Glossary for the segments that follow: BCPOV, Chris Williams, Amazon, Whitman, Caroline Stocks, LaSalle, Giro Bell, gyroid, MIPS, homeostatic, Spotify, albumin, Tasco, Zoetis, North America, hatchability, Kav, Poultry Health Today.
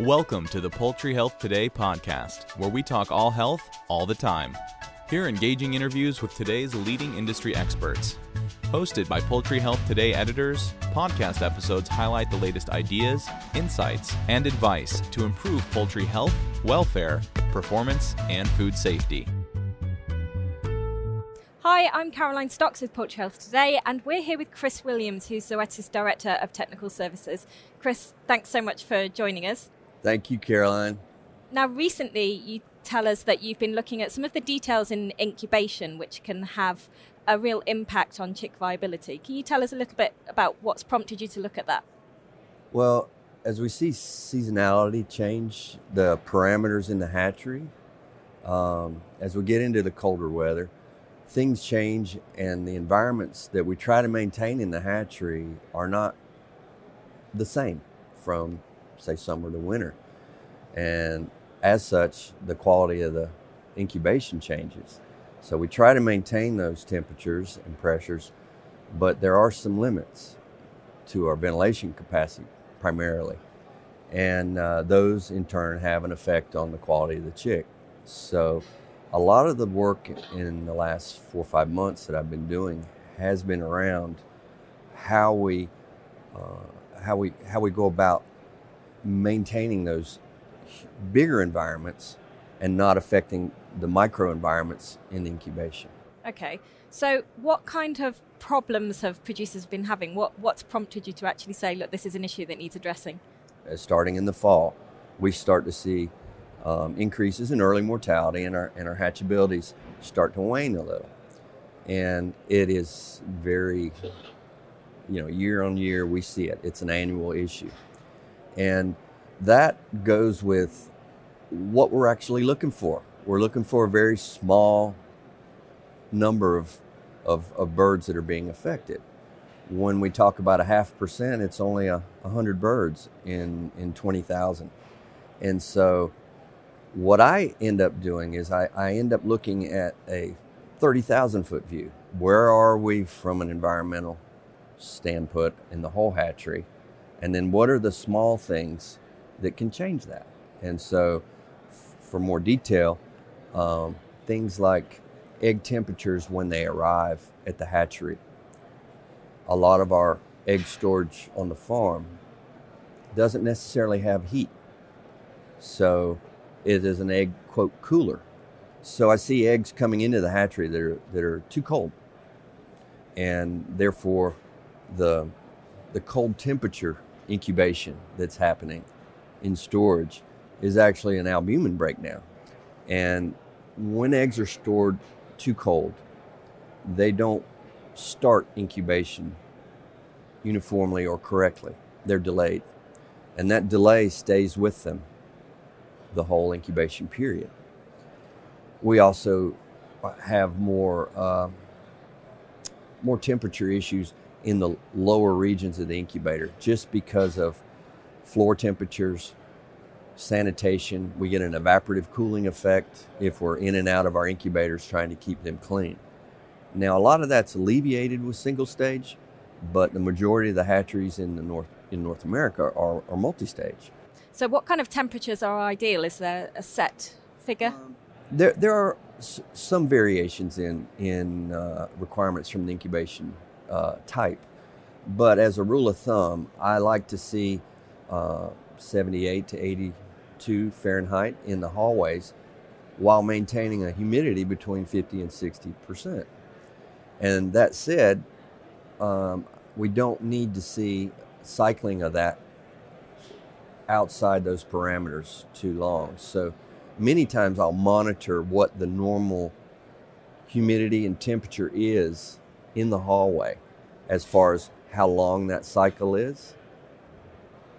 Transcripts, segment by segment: Welcome to the Poultry Health Today podcast, where we talk all health, all the time. Hear engaging interviews with today's leading industry experts. Hosted by Poultry Health Today editors, podcast episodes highlight the latest ideas, insights, and advice to improve poultry health, welfare, performance, and food safety. Hi, I'm Caroline Stocks with Poultry Health Today, and we're here with Chris Williams, who's Zoetis Director of Technical Services. Chris, thanks so much for joining us. Thank you, Caroline. Now, recently you tell us that you've been looking at some of the details in incubation, which can have a real impact on chick viability. Can you tell us a little bit about what's prompted you to look at that? Well, as we see seasonality change the parameters in the hatchery, as we get into the colder weather, things change, and the environments that we try to maintain in the hatchery are not the same from, say, summer to winter. And as such, the quality of the incubation changes. So we try to maintain those temperatures and pressures, but there are some limits to our ventilation capacity primarily. And those in turn have an effect on the quality of the chick. So a lot of the work in the last 4 or 5 months that I've been doing has been around how we go about maintaining those bigger environments and not affecting the microenvironments in incubation. Okay, so what kind of problems have producers been having? What's prompted you to actually say, look, this is an issue that needs addressing? Starting in the fall, we start to see increases in early mortality, and our hatchabilities start to wane a little. And it is very, year on year we see it. It's an annual issue. And that goes with what we're actually looking for. We're looking for a very small number of birds that are being affected. When we talk about 0.5%, it's only 100 birds in 20,000. And so what I end up doing is I end up looking at a 30,000 foot view. Where are we from an environmental standpoint in the whole hatchery? And then what are the small things that can change that? And so for more detail, things like egg temperatures when they arrive at the hatchery. A lot of our egg storage on the farm doesn't necessarily have heat. So it is an egg, quote, cooler. So I see eggs coming into the hatchery that are too cold. And therefore the cold temperature incubation that's happening in storage is actually an albumin breakdown. And when eggs are stored too cold, they don't start incubation uniformly or correctly. They're delayed. And that delay stays with them the whole incubation period. We also have more temperature issues in the lower regions of the incubator, just because of floor temperatures, sanitation. We get an evaporative cooling effect if we're in and out of our incubators trying to keep them clean. Now, a lot of that's alleviated with single stage, but the majority of the hatcheries in North America are multi-stage. So what kind of temperatures are ideal? Is there a set figure? There are some variations in requirements from the incubation type. But as a rule of thumb, I like to see 78 to 82 Fahrenheit in the hallways while maintaining a humidity between 50 and 60%. And that said, we don't need to see cycling of that outside those parameters too long. So many times I'll monitor what the normal humidity and temperature is in the hallway, as far as how long that cycle is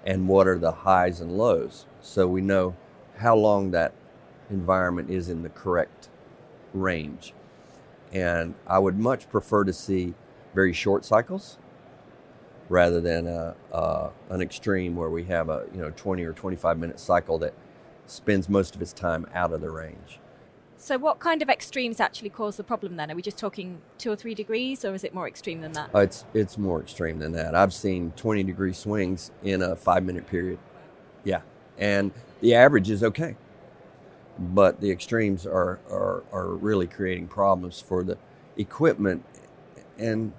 and what are the highs and lows. So we know how long that environment is in the correct range. And I would much prefer to see very short cycles rather than an extreme where we have a 20 or 25 minute cycle that spends most of its time out of the range. So what kind of extremes actually cause the problem then? Are we just talking 2 or 3 degrees, or is it more extreme than that? It's more extreme than that. I've seen 20-degree swings in a 5-minute period. Yeah. And the average is okay, but the extremes are really creating problems for the equipment. And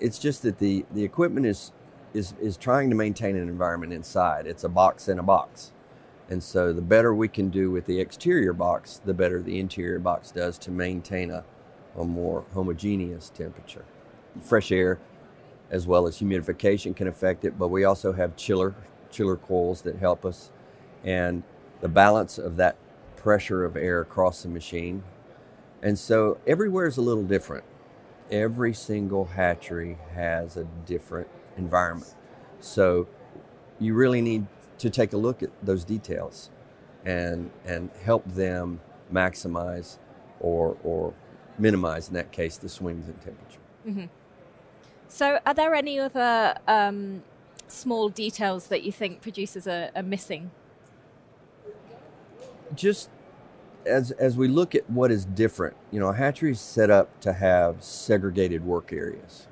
it's just that the equipment is trying to maintain an environment inside. It's a box in a box. And so the better we can do with the exterior box, the better the interior box does to maintain a more homogeneous temperature. Fresh air as well as humidification can affect it, but we also have chiller coils that help us. And the balance of that pressure of air across the machine. And so everywhere is a little different. Every single hatchery has a different environment. So you really need to take a look at those details and help them maximize or minimize, in that case, the swings in temperature. Mm-hmm. So are there any other small details that you think producers are missing? Just as we look at what is different, you know, a hatchery is set up to have segregated work areas.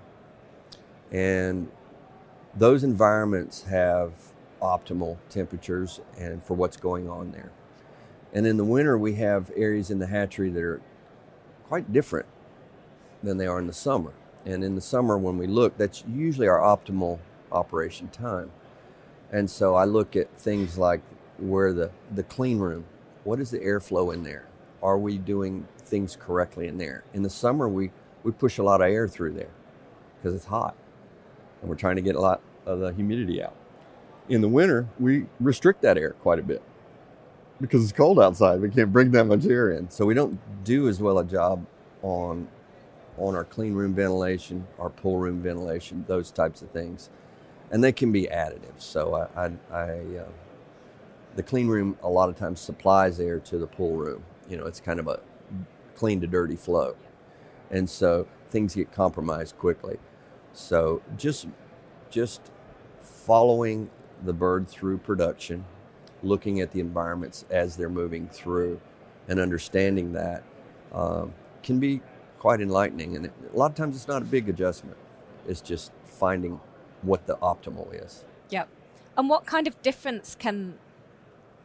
And those environments have optimal temperatures and for what's going on there. And in the winter, we have areas in the hatchery that are quite different than they are in the summer. And in the summer, when we look, that's usually our optimal operation time. And so I look at things like where the clean room, what is the airflow in there? Are we doing things correctly in there? In the summer, we push a lot of air through there because it's hot and we're trying to get a lot of the humidity out. In the winter, we restrict that air quite a bit because it's cold outside. We can't bring that much air in. So we don't do as well a job on our clean room ventilation, our pool room ventilation, those types of things. And they can be additive. So the clean room a lot of times supplies air to the pool room. You know, it's kind of a clean to dirty flow. And so things get compromised quickly. So just following the bird through production, looking at the environments as they're moving through and understanding that can be quite enlightening. And a lot of times it's not a big adjustment. It's just finding what the optimal is. Yep. And what kind of difference can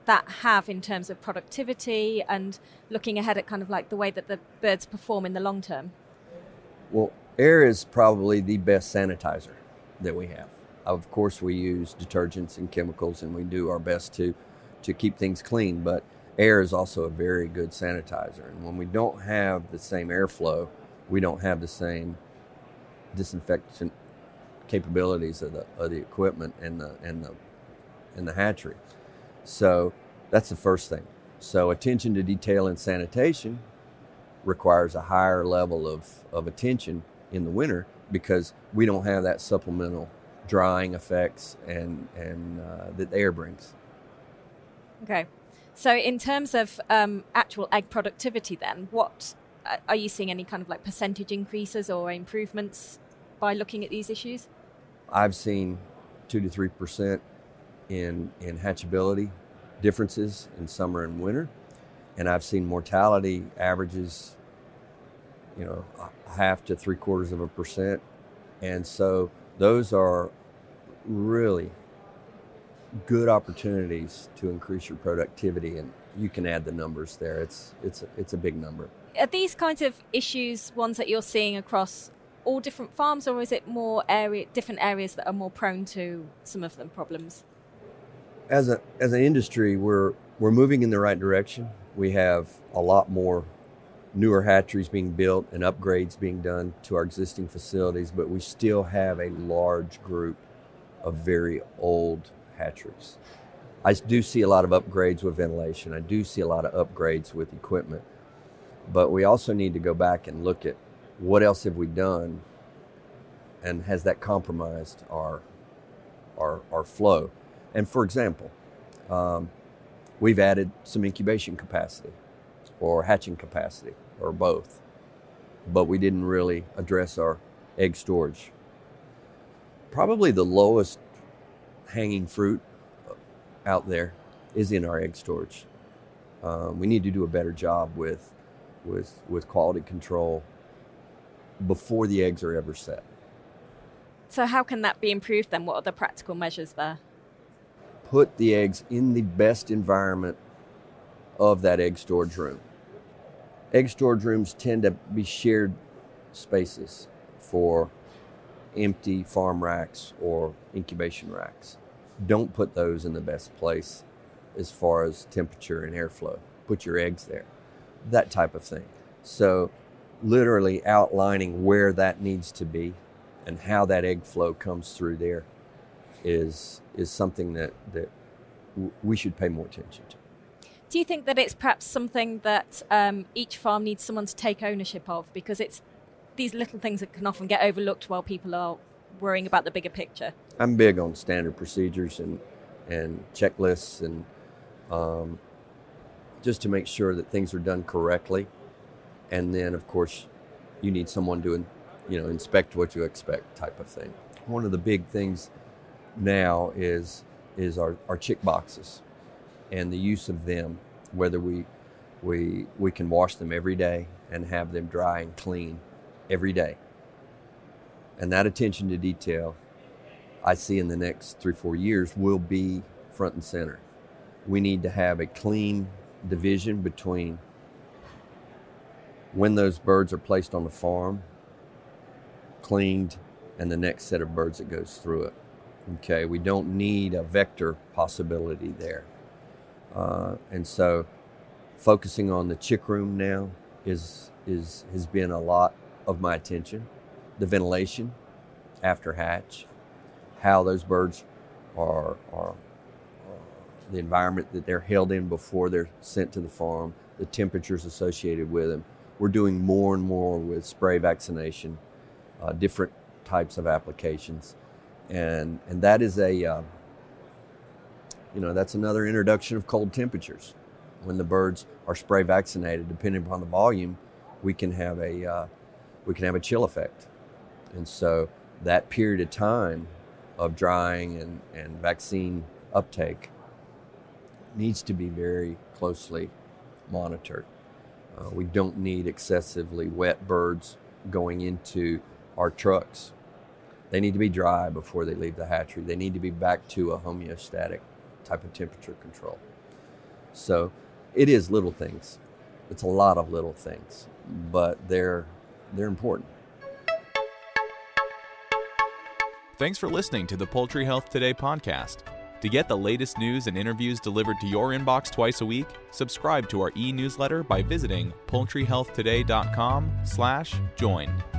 that have in terms of productivity and looking ahead at kind of like the way that the birds perform in the long term? Well, air is probably the best sanitizer that we have. Of course, we use detergents and chemicals, and we do our best to keep things clean, but air is also a very good sanitizer. And when we don't have the same airflow, we don't have the same disinfectant capabilities of the equipment and the hatchery. So that's the first thing. So attention to detail and sanitation requires a higher level of attention in the winter because we don't have that supplemental drying effects and that the air brings. Okay. So in terms of actual egg productivity then, what are you seeing any kind of like percentage increases or improvements by looking at these issues? I've seen 2 to 3% in hatchability differences in summer and winter. And I've seen mortality averages, you know, 0.5 to 0.75%. And so those are really good opportunities to increase your productivity, and you can add the numbers there. It's a big number. Are these kinds of issues ones that you're seeing across all different farms, or is it more different areas that are more prone to some of them problems? As an industry, we're moving in the right direction. We have a lot more newer hatcheries being built and upgrades being done to our existing facilities, but we still have a large group of very old hatcheries. I do see a lot of upgrades with ventilation. I do see a lot of upgrades with equipment, but we also need to go back and look at what else have we done, and has that compromised our flow? And for example, we've added some incubation capacity or hatching capacity or both, but we didn't really address our egg storage. Probably the lowest hanging fruit out there is in our egg storage. We need to do a better job with quality control before the eggs are ever set. So how can that be improved then? What are the practical measures there? put the eggs in the best environment of that egg storage room. Egg storage rooms tend to be shared spaces for empty farm racks or incubation racks. Don't put those in the best place as far as temperature and airflow. Put your eggs there, that type of thing. So literally outlining where that needs to be and how that egg flow comes through there is something that we should pay more attention to. Do you think that it's perhaps something that each farm needs someone to take ownership of? Because it's these little things that can often get overlooked while people are worrying about the bigger picture. I'm big on standard procedures and checklists and just to make sure that things are done correctly. And then, of course, you need someone to inspect what you expect type of thing. One of the big things now is our chick boxes and the use of them, whether we can wash them every day and have them dry and clean every day. And that attention to detail, I see in the next 3-4 years, will be front and center. We need to have a clean division between when those birds are placed on the farm, cleaned, and the next set of birds that goes through it. Okay, we don't need a vector possibility there. And so focusing on the chick room now has been a lot of my attention. The ventilation after hatch, how those birds are the environment that they're held in before they're sent to the farm, the temperatures associated with them. We're doing more and more with spray vaccination, different types of applications. And that is that's another introduction of cold temperatures. When the birds are spray vaccinated, depending upon the volume, we can have a chill effect. And so that period of time of drying and vaccine uptake needs to be very closely monitored. We don't need excessively wet birds going into our trucks. They need to be dry before they leave the hatchery. They need to be back to a homeostatic type of temperature control. So it is little things. It's a lot of little things, but they're important. Thanks for listening to the Poultry Health Today podcast. To get the latest news and interviews delivered to your inbox twice a week, subscribe to our e-newsletter by visiting poultryhealthtoday.com/join.